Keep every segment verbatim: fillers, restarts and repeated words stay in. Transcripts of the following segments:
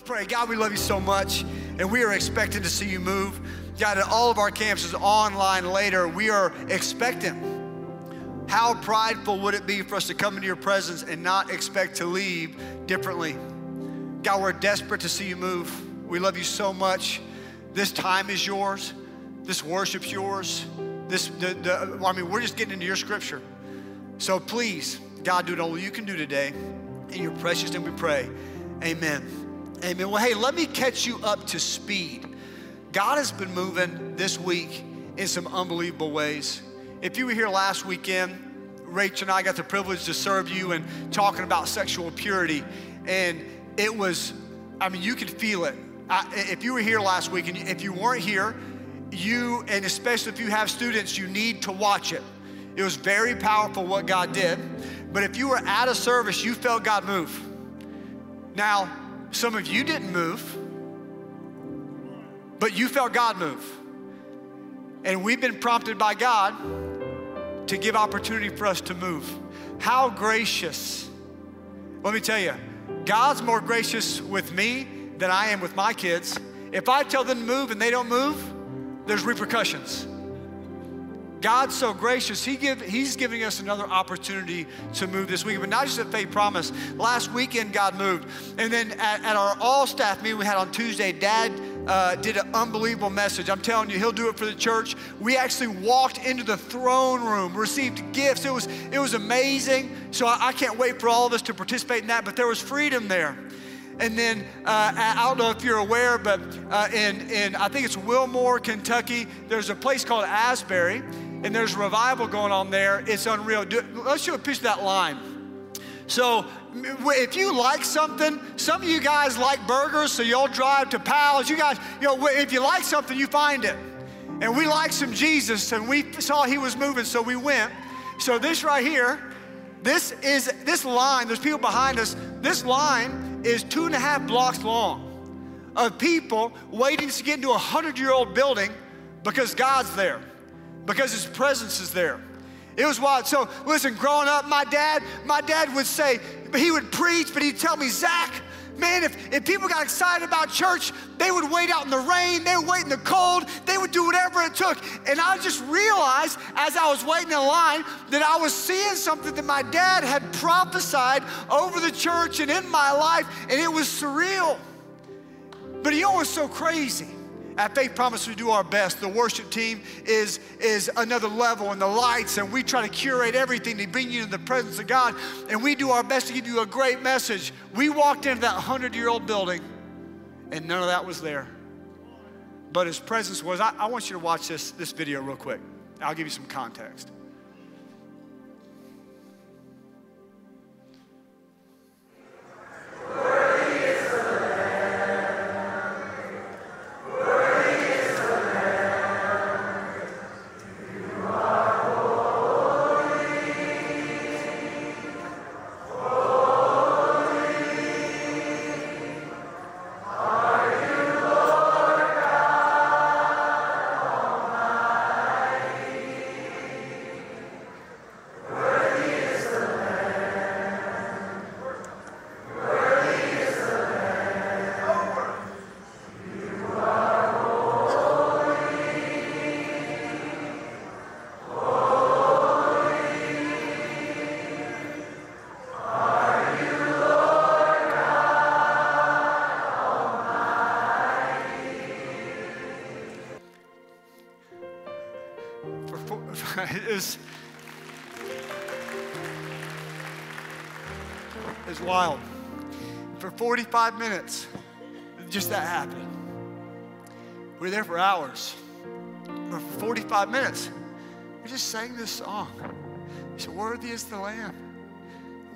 Let's pray. God, we love you so much, and we are expecting to see you move. God, at all of our campuses, online later, we are expectant. How prideful would it be for us to come into your presence and not expect to leave differently? God, we're desperate to see you move. We love you so much. This time is yours. This worship's yours. This, the, the, I mean, we're just getting into your scripture. So please, God, do it all you can do today. In your precious name we pray. Amen. Amen. Well, hey, let me catch you up to speed. God has been moving this week in some unbelievable ways. If you were here last weekend, Rach and I got the privilege to serve you in talking about sexual purity. And it was, I mean, you could feel it. I, if you were here last week, and if you weren't here, you, and especially if you have students, you need to watch it. It was very powerful what God did. But if you were at a service, you felt God move. Now, some of you didn't move, but you felt God move. And we've been prompted by God to give opportunity for us to move. How gracious. Let me tell you, God's more gracious with me than I am with my kids. If I tell them to move and they don't move, there's repercussions. God's so gracious, he give, he's giving us another opportunity to move this week, but not just at Faith Promise. Last weekend, God moved. And then at, at our all-staff meeting we had on Tuesday, Dad uh, did an unbelievable message. I'm telling you, he'll do it for the church. We actually walked into the throne room, received gifts. It was, it was amazing. So I, I can't wait for all of us to participate in that, but there was freedom there. And then, uh, I don't know if you're aware, but uh, in, in, I think it's Wilmore, Kentucky, there's a place called Asbury, and there's revival going on there. It's unreal. Do, let's show a picture of that lime. So if you like something, some of you guys like burgers, so y'all drive to Pal's. You guys, you know, if you like something, you find it. And we like some Jesus, and we saw he was moving, so we went. So this right here, this is, this line, there's people behind us, this line is two and a half blocks long of people waiting to get into a hundred-year-old building because God's there. Because his presence is there. It was wild. So listen, growing up, my dad, my dad would say, he would preach, but he'd tell me, Zach, man, if, if people got excited about church, they would wait out in the rain, they would wait in the cold, they would do whatever it took. And I just realized as I was waiting in line that I was seeing something that my dad had prophesied over the church and in my life, and it was surreal. But you know what's so crazy? At Faith Promise, we do our best. The worship team is, is another level, and the lights, and we try to curate everything to bring you to the presence of God, and we do our best to give you a great message. We walked into that hundred-year-old building, and none of that was there. But his presence was. I, I want you to watch this, this video real quick. I'll give you some context. It's, it's wild. For forty-five minutes, just that happened. We were there for hours. But for forty-five minutes, we just sang this song. It's worthy is the Lamb.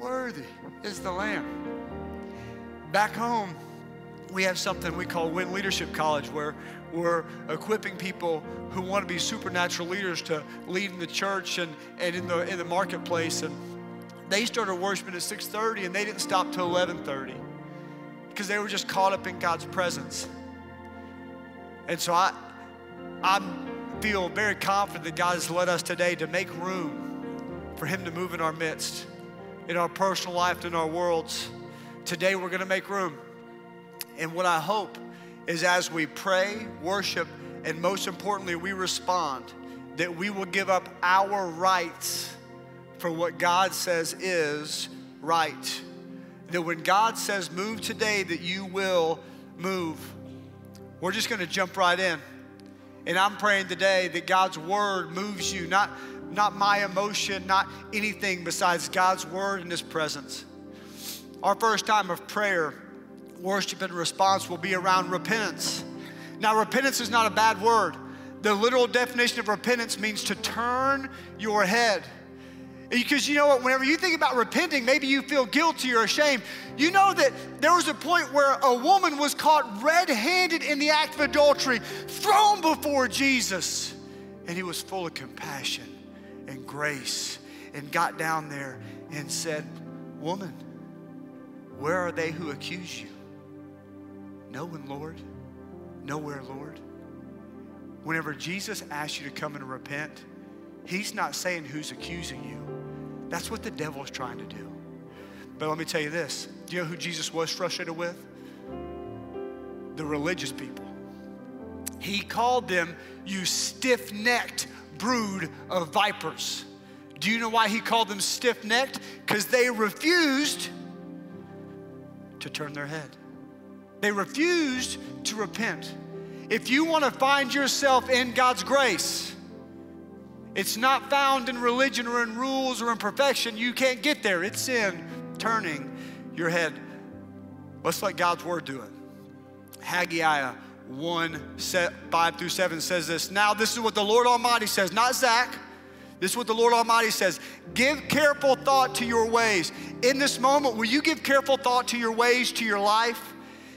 Worthy is the Lamb. Back home, we have something we call Win Leadership College, where we're equipping people who want to be supernatural leaders to lead in the church and, and in, the, in the marketplace. And they started worshiping at six thirty, and they didn't stop till eleven thirty because they were just caught up in God's presence. And so I, I feel very confident that God has led us today to make room for him to move in our midst, in our personal life, in our worlds. Today we're going to make room. And what I hope is as we pray, worship, and most importantly, we respond, that we will give up our rights for what God says is right. That when God says move today, that you will move. We're just gonna jump right in. And I'm praying today that God's word moves you, not, not my emotion, not anything besides God's word and his presence. Our first time of prayer, worship, and response will be around repentance. Now, repentance is not a bad word. The literal definition of repentance means to turn your head. Because you know what, whenever you think about repenting, maybe you feel guilty or ashamed. You know that there was a point where a woman was caught red-handed in the act of adultery, thrown before Jesus, and he was full of compassion and grace and got down there and said, "Woman, where are they who accuse you?" "No one, Lord." "Nowhere, Lord." Whenever Jesus asks you to come and repent, he's not saying who's accusing you. That's what the devil's trying to do. But let me tell you this. Do you know who Jesus was frustrated with? The religious people. He called them, "You stiff-necked brood of vipers." Do you know why he called them stiff-necked? Because they refused to turn their head. They refused to repent. If you want to find yourself in God's grace, it's not found in religion or in rules or in perfection. You can't get there. It's in turning your head. Let's let God's word do it. Haggai one, five through seven says this. Now this is what the Lord Almighty says, not Zach. This is what the Lord Almighty says. Give careful thought to your ways. In this moment, will you give careful thought to your ways, to your life?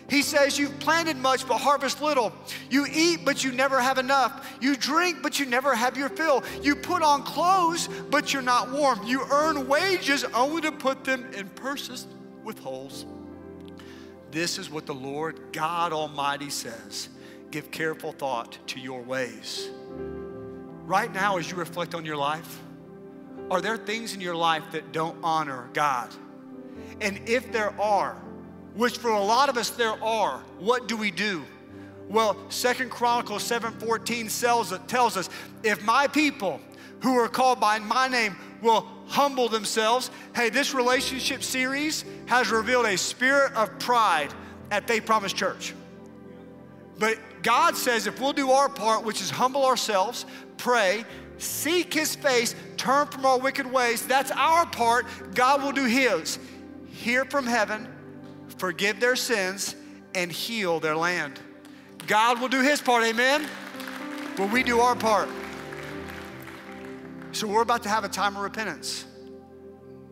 He says, you've planted much, but harvest little. You eat, but you never have enough. You drink, but you never have your fill. You put on clothes, but you're not warm. You earn wages only to put them in purses with holes. This is what the Lord God Almighty says. Give careful thought to your ways. Right now, as you reflect on your life, are there things in your life that don't honor God? And if there are, which for a lot of us there are, what do we do? Well, Second Chronicles seven fourteen tells us, if my people who are called by my name will humble themselves. Hey, this relationship series has revealed a spirit of pride at Faith Promise Church. But God says if we'll do our part, which is humble ourselves, pray, seek his face, turn from our wicked ways, that's our part, God will do his. Hear from heaven, forgive their sins, and heal their land. God will do his part, amen? But we do our part. So we're about to have a time of repentance.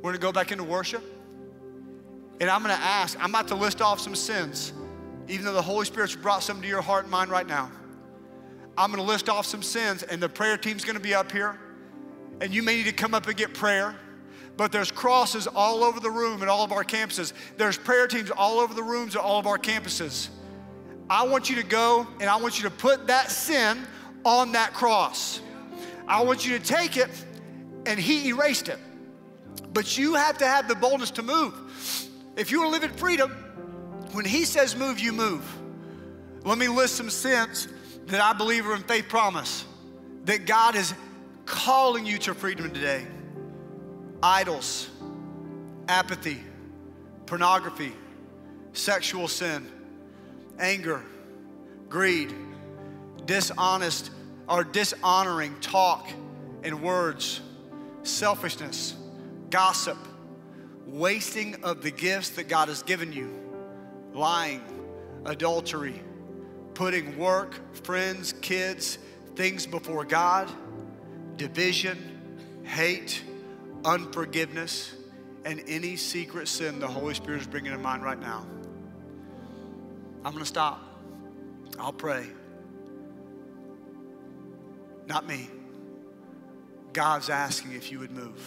We're gonna go back into worship, and I'm gonna ask, I'm about to list off some sins, even though the Holy Spirit's brought some to your heart and mind right now. I'm gonna list off some sins, and the prayer team's gonna be up here, and you may need to come up and get prayer. But there's crosses all over the room at all of our campuses. There's prayer teams all over the rooms at all of our campuses. I want you to go and I want you to put that sin on that cross. I want you to take it, and he erased it. But you have to have the boldness to move. If you want to live in freedom, when he says move, you move. Let me list some sins that I believe are in Faith Promise, that God is calling you to freedom today. Idols, apathy, pornography, sexual sin, anger, greed, dishonest or dishonoring talk and words, selfishness, gossip, wasting of the gifts that God has given you, lying, adultery, putting work, friends, kids, things before God, division, hate, unforgiveness, and any secret sin the Holy Spirit is bringing to mind right now. I'm gonna stop. I'll pray. Not me. God's asking if you would move.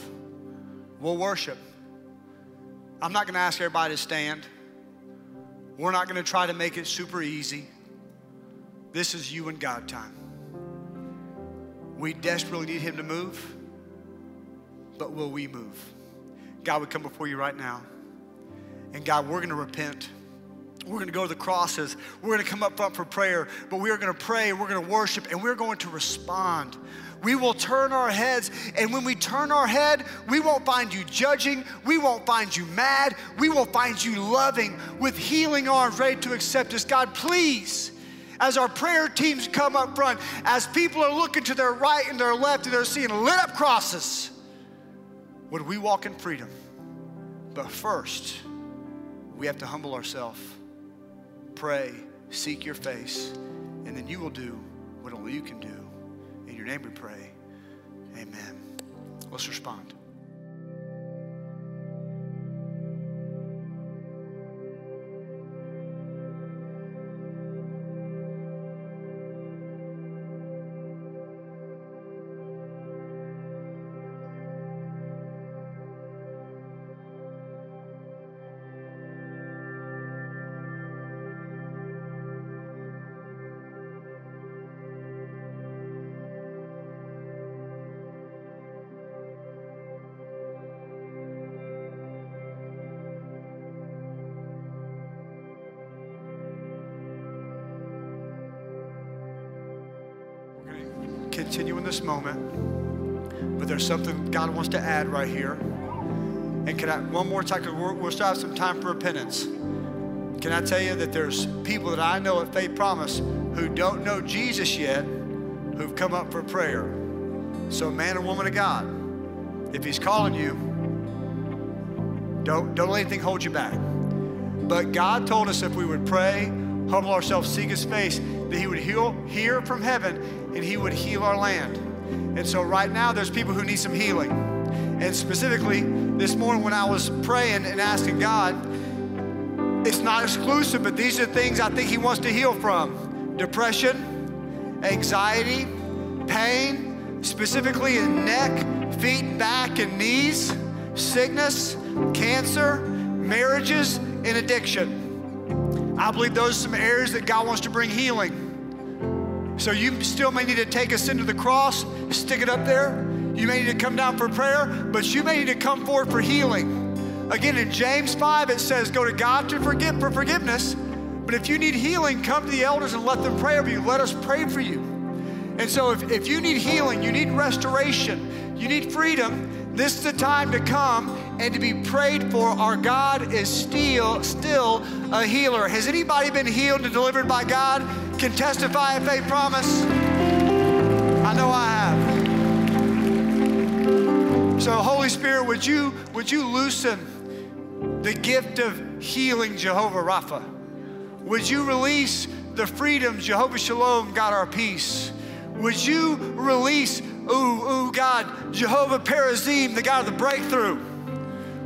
We'll worship. I'm not gonna ask everybody to stand. We're not gonna try to make it super easy. This is you and God time. We desperately need him to move. But will we move? God, we come before you right now. And God, we're gonna repent. We're gonna go to the crosses. We're gonna come up front for prayer, but we are gonna pray, we're gonna worship, and we're going to respond. We will turn our heads, and when we turn our head, we won't find you judging, we won't find you mad, we will find you loving with healing arms ready to accept us. God, please, as our prayer teams come up front, as people are looking to their right and their left and they're seeing lit up crosses, would we walk in freedom? But first, we have to humble ourselves. Pray, seek your face, and then you will do what only you can do. In your name we pray, amen. Let's respond. Continue in this moment, but there's something God wants to add right here. And can I, one more time, because we'll still have some time for repentance. Can I tell you that there's people that I know at Faith Promise who don't know Jesus yet, who've come up for prayer. So man and woman of God, if he's calling you, don't, don't let anything hold you back. But God told us if we would pray, humble ourselves, seek his face, that he would heal, hear from heaven, and he would heal our land. And so right now, there's people who need some healing. And specifically, this morning when I was praying and asking God, it's not exclusive, but these are things I think he wants to heal from. Depression, anxiety, pain, specifically in neck, feet, back, and knees, sickness, cancer, marriages, and addiction. I believe those are some areas that God wants to bring healing. So you still may need to take a sin to the cross, stick it up there. You may need to come down for prayer, but you may need to come forward for healing. Again, in James five, it says, go to God to forgive for forgiveness. But if you need healing, come to the elders and let them pray over you. Let us pray for you. And so if, if you need healing, you need restoration, you need freedom, this is the time to come and to be prayed for. Our God is still, still a healer. Has anybody been healed and delivered by God? Can testify if they promise? I know I have. So Holy Spirit, would you, would you loosen the gift of healing, Jehovah Rapha? Would you release the freedom, Jehovah Shalom, God our peace? Would you release, ooh, ooh, God, Jehovah Parazim, the God of the breakthrough?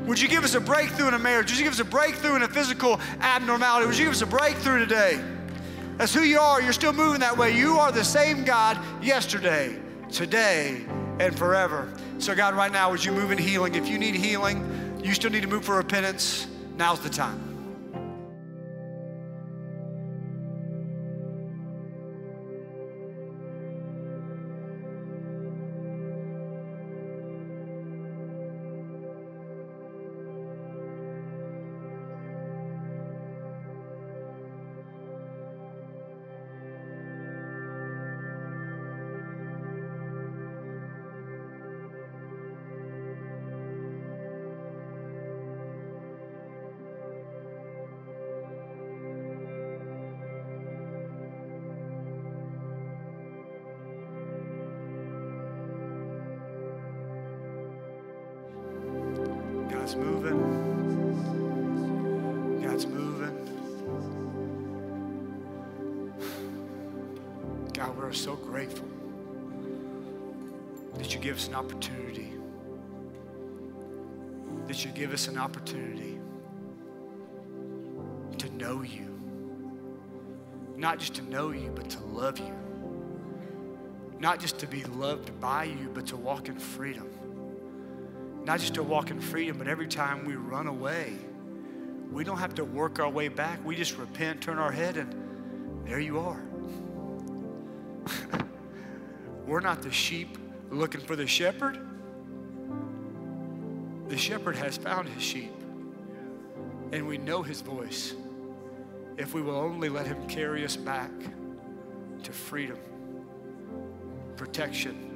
Would you give us a breakthrough in a marriage? Would you give us a breakthrough in a physical abnormality? Would you give us a breakthrough today? That's who you are. You're still moving that way. You are the same God yesterday, today, and forever. So God, right now, would you move in healing? If you need healing, you still need to move for repentance. Now's the time. God's moving. God's moving. God, we are so grateful that you give us an opportunity. That you give us an opportunity to know you. Not just to know you, but to love you. Not just to be loved by you, but to walk in freedom. Not just to walk in freedom, but every time we run away, we don't have to work our way back. We just repent, turn our head, and there you are. We're not the sheep looking for the shepherd. The shepherd has found his sheep, and we know his voice, if we will only let him carry us back to freedom, protection,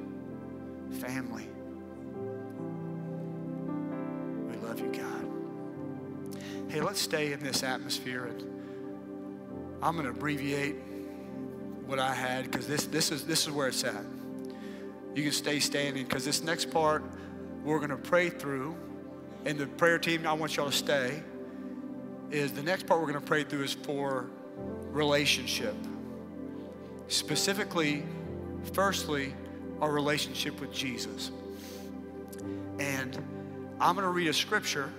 family. We love you, God. Hey, let's stay in this atmosphere, and I'm going to abbreviate what I had because this, this, is, this is where it's at. You can stay standing because this next part we're going to pray through, and the prayer team, I want y'all to stay, is the next part we're going to pray through is for relationship. Specifically, firstly, our relationship with Jesus. And I'm going to read a scripture,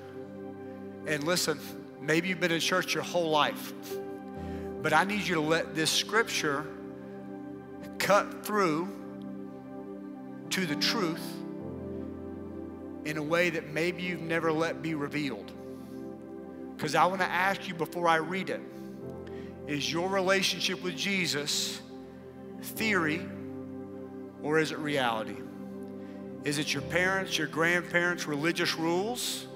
and listen, maybe you've been in church your whole life, but I need you to let this scripture cut through to the truth in a way that maybe you've never let be revealed. Because I want to ask you before I read it, is your relationship with Jesus theory or is it reality? Is it your parents, your grandparents' religious rules,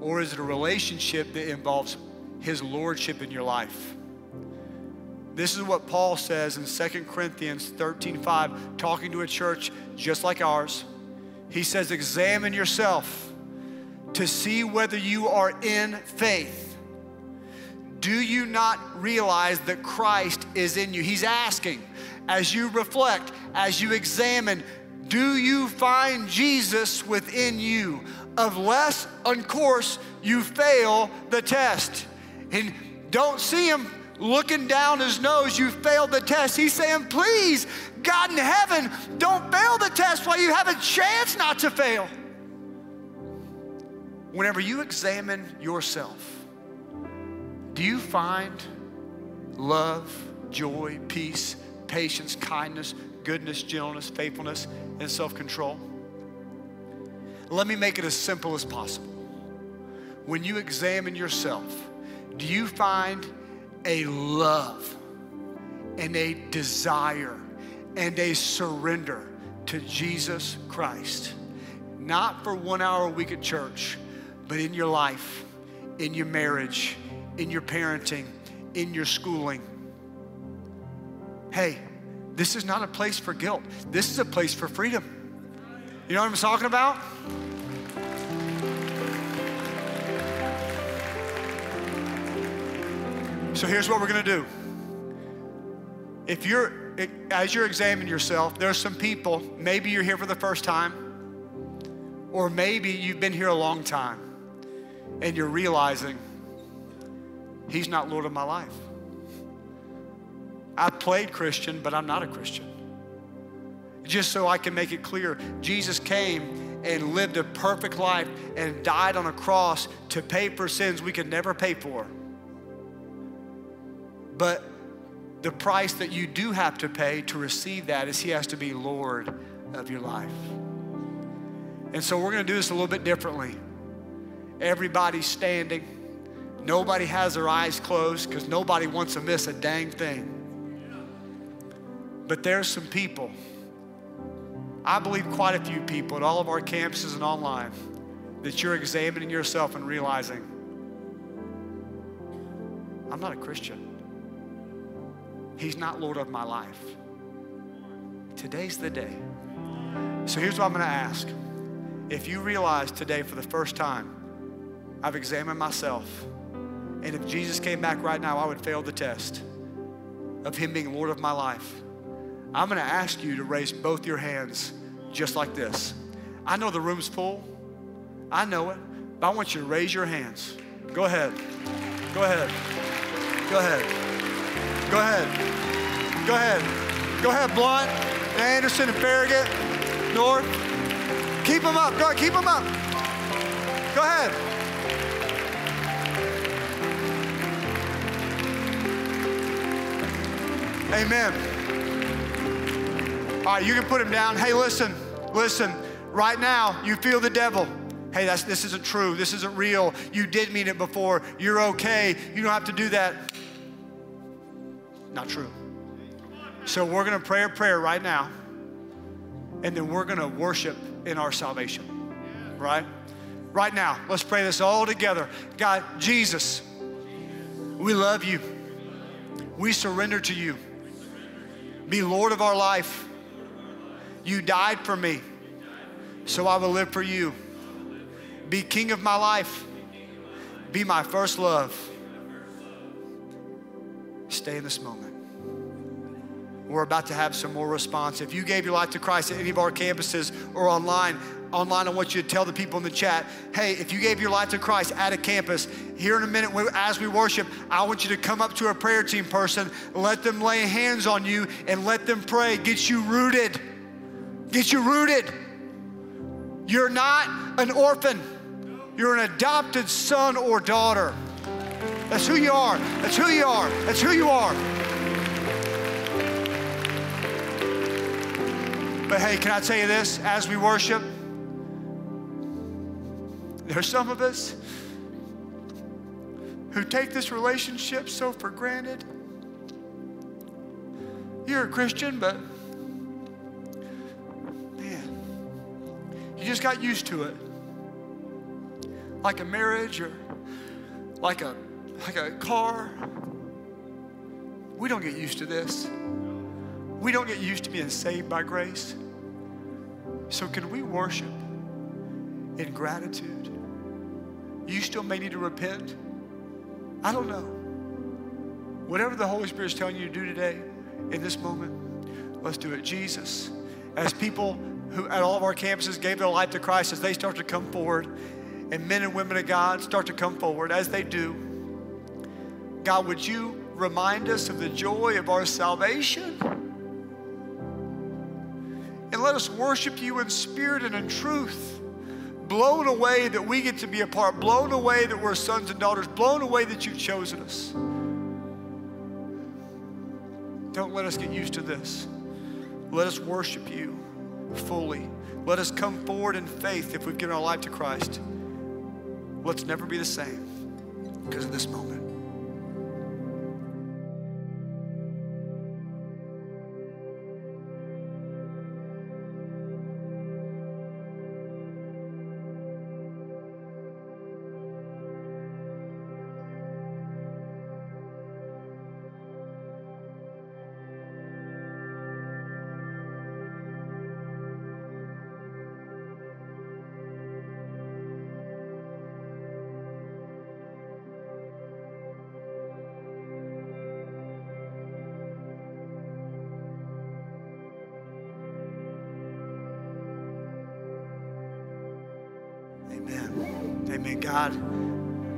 or is it a relationship that involves his lordship in your life? This is what Paul says in Second Corinthians thirteen five, talking to a church just like ours. He says, examine yourself to see whether you are in faith. Do you not realize that Christ is in you? He's asking, as you reflect, as you examine, do you find Jesus within you? Unless, of course, you fail the test. And don't see him looking down his nose, you failed the test. He's saying, please, God in heaven, don't fail the test while you have a chance not to fail. Whenever you examine yourself, do you find love, joy, peace, patience, kindness, goodness, gentleness, faithfulness, and self-control? Let me make it as simple as possible. When you examine yourself, do you find a love and a desire and a surrender to Jesus Christ? Not for one hour a week at church, but in your life, in your marriage, in your parenting, in your schooling. Hey, this is not a place for guilt. This is a place for freedom. You know what I'm talking about? So here's what we're gonna do. If you're, as you're examining yourself, there are some people, maybe you're here for the first time, or maybe you've been here a long time, and you're realizing, he's not Lord of my life. I played Christian, but I'm not a Christian. Just so I can make it clear, Jesus came and lived a perfect life and died on a cross to pay for sins we could never pay for. But the price that you do have to pay to receive that is he has to be Lord of your life. And so we're gonna do this a little bit differently. Everybody's standing. Nobody has their eyes closed because nobody wants to miss a dang thing. But there's some people, I believe quite a few people at all of our campuses and online, that you're examining yourself and realizing, I'm not a Christian. He's not Lord of my life. Today's the day. So here's what I'm gonna ask. If you realize today for the first time, I've examined myself, and if Jesus came back right now, I would fail the test of him being Lord of my life. I'm gonna ask you to raise both your hands just like this. I know the room's full, I know it, but I want you to raise your hands. Go ahead, go ahead, go ahead. Go ahead, go ahead, go ahead, Blunt, Anderson, and Farragut, North. Keep them up, go ahead, keep them up. Go ahead. Amen. All right, you can put him down. Hey, listen, listen, right now, you feel the devil. Hey, that's, this isn't true, this isn't real. You did mean it before, you're okay, you don't have to do that. Not true. So we're gonna pray a prayer right now, and then we're gonna worship in our salvation, right? Right now, let's pray this all together. God, Jesus, we love you. We surrender to you. Be Lord of our life. You died for me, so I will live for you. Be King of my life. Be my first love. Stay in this moment. We're about to have some more response. If you gave your life to Christ at any of our campuses or online, online I want you to tell the people in the chat, hey, if you gave your life to Christ at a campus, here in a minute as we worship, I want you to come up to a prayer team person, let them lay hands on you and let them pray. Get you rooted. Get you rooted. You're not an orphan. You're an adopted son or daughter. That's who you are. That's who you are. That's who you are. But hey, can I tell you this? As we worship, there's some of us who take this relationship so for granted. You're a Christian, but man, you just got used to it. Like a marriage or like a, like a car. We don't get used to this. We don't get used to being saved by grace. So can we worship in gratitude? You still may need to repent. I don't know. Whatever the Holy Spirit is telling you to do today, in this moment, let's do it. Jesus, as people who at all of our campuses gave their life to Christ, as they start to come forward, and men and women of God start to come forward, as they do, God, would you remind us of the joy of our salvation? And let us worship you in spirit and in truth. Blown away that we get to be a part. Blown away that we're sons and daughters. Blown away that you've chosen us. Don't let us get used to this. Let us worship you fully. Let us come forward in faith if we've given our life to Christ. Let's never be the same because of this moment. God,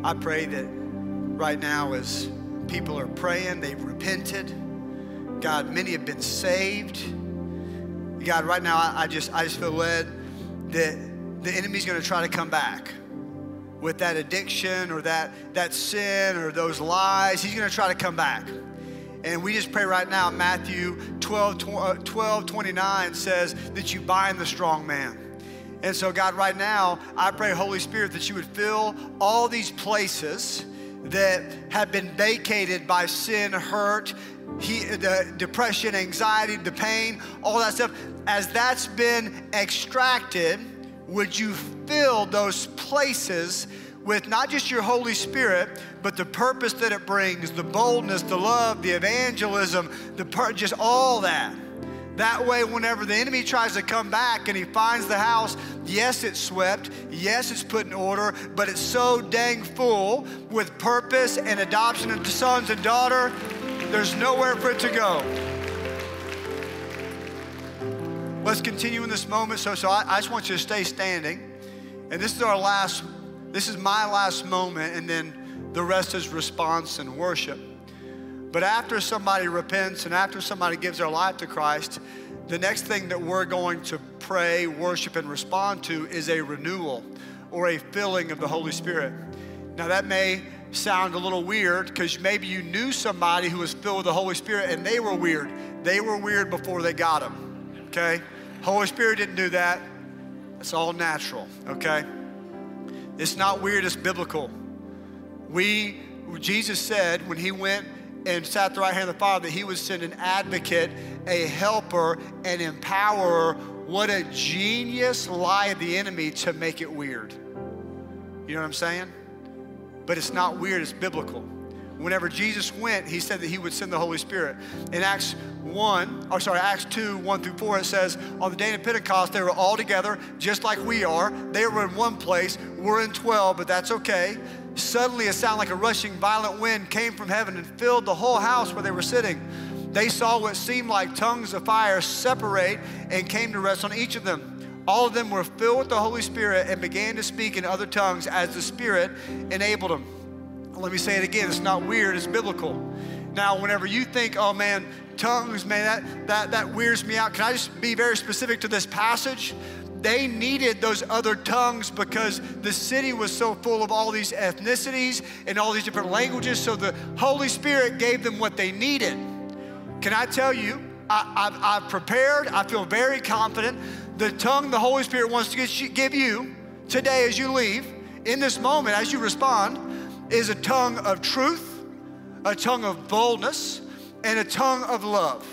I pray that right now as people are praying, they've repented. God, many have been saved. God, right now I, I just I just feel led that the enemy's going to try to come back with that addiction or that, that sin or those lies. He's going to try to come back. And we just pray right now, Matthew twelve twenty-nine says that you bind the strong man. And so, God, right now, I pray, Holy Spirit, that you would fill all these places that have been vacated by sin, hurt, he, the depression, anxiety, the pain, all that stuff. As that's been extracted, would you fill those places with not just your Holy Spirit, but the purpose that it brings, the boldness, the love, the evangelism, the per- just all that. That way, whenever the enemy tries to come back and he finds the house, yes, it's swept, yes, it's put in order, but it's so dang full with purpose and adoption of sons and daughter, there's nowhere for it to go. Let's continue in this moment. So, so I, I just want you to stay standing. And this is our last, this is my last moment, and then the rest is response and worship. But after somebody repents and after somebody gives their life to Christ, the next thing that we're going to pray, worship, and respond to is a renewal or a filling of the Holy Spirit. Now that may sound a little weird because maybe you knew somebody who was filled with the Holy Spirit and they were weird. They were weird before they got him, okay? Holy Spirit didn't do that. It's all natural, okay? It's not weird, it's biblical. We, Jesus said when he went and sat at the right hand of the Father, that he would send an advocate, a helper, an empowerer. What a genius lie of the enemy to make it weird. You know what I'm saying? But it's not weird, it's biblical. Whenever Jesus went, he said that he would send the Holy Spirit. In Acts one, or sorry, Acts two, one through four, it says, on the day of Pentecost, they were all together, just like we are. They were in one place, we're in twelve, but that's okay. Suddenly a sound like a rushing violent wind came from heaven and filled the whole house where they were sitting. They saw what seemed like tongues of fire separate and came to rest on each of them. All of them were filled with the Holy Spirit and began to speak in other tongues as the Spirit enabled them. Let me say it again, it's not weird, it's biblical. Now, whenever you think, oh man, tongues, man, that, that, that weirds me out. Can I just be very specific to this passage? They needed those other tongues because the city was so full of all these ethnicities and all these different languages, so the Holy Spirit gave them what they needed. Can I tell you, I, I've, I've prepared, I feel very confident. The tongue the Holy Spirit wants to give you today as you leave, in this moment as you respond, is a tongue of truth, a tongue of boldness, and a tongue of love.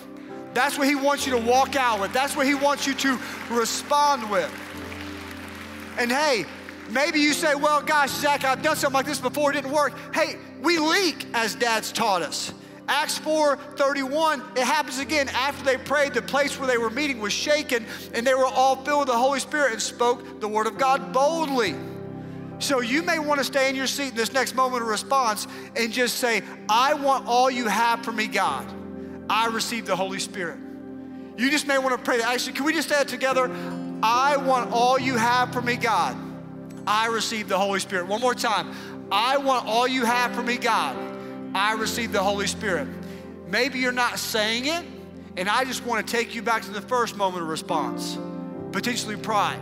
That's what he wants you to walk out with. That's what he wants you to respond with. And hey, maybe you say, well, gosh, Zach, I've done something like this before, it didn't work. Hey, we leak, as Dad's taught us. Acts four thirty-one, it happens again. After they prayed, the place where they were meeting was shaken, and they were all filled with the Holy Spirit and spoke the word of God boldly. So you may want to stay in your seat in this next moment of response and just say, I want all you have for me, God. I receive the Holy Spirit. You just may want to pray that. Actually, can we just say that together? I want all you have for me, God. I receive the Holy Spirit. One more time. I want all you have for me, God. I received the Holy Spirit. Maybe you're not saying it, and I just want to take you back to the first moment of response, potentially pride.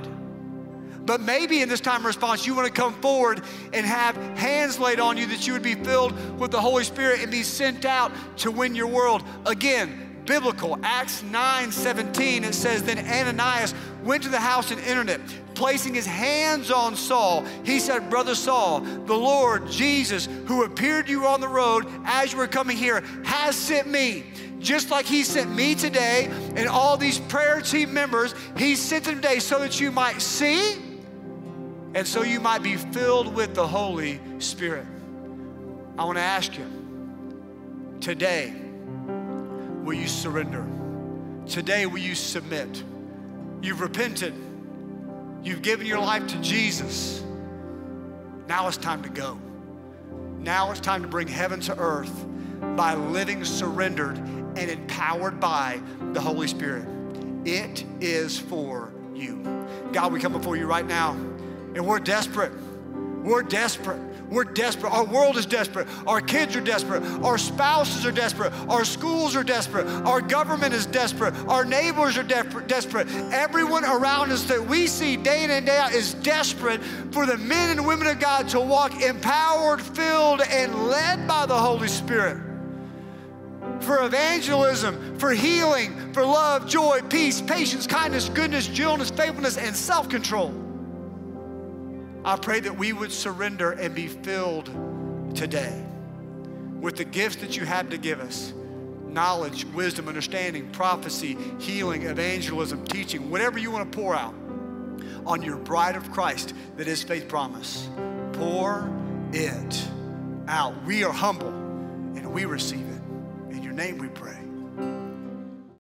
But maybe in this time of response, you want to come forward and have hands laid on you that you would be filled with the Holy Spirit and be sent out to win your world. Again, biblical. Acts nine seventeen, it says, then Ananias went to the house and entered it. Placing his hands on Saul, he said, Brother Saul, the Lord Jesus, who appeared to you on the road as you were coming here, has sent me. Just like he sent me today and all these prayer team members, he sent them today so that you might see and so you might be filled with the Holy Spirit. I want to ask you, today, will you surrender? Today, will you submit? You've repented. You've given your life to Jesus. Now it's time to go. Now it's time to bring heaven to earth by living surrendered and empowered by the Holy Spirit. It is for you. God, we come before you right now, and we're desperate. We're desperate. We're desperate. Our world is desperate. Our kids are desperate. Our spouses are desperate. Our schools are desperate. Our government is desperate. Our neighbors are desperate. Everyone around us that we see day in and day out is desperate for the men and women of God to walk empowered, filled, and led by the Holy Spirit. For evangelism, for healing, for love, joy, peace, patience, kindness, goodness, gentleness, faithfulness, and self-control. I pray that we would surrender and be filled today with the gifts that you have to give us. Knowledge, wisdom, understanding, prophecy, healing, evangelism, teaching, whatever you want to pour out on your bride of Christ that is Faith Promise. Pour it out. We are humble and we receive it. In your name we pray.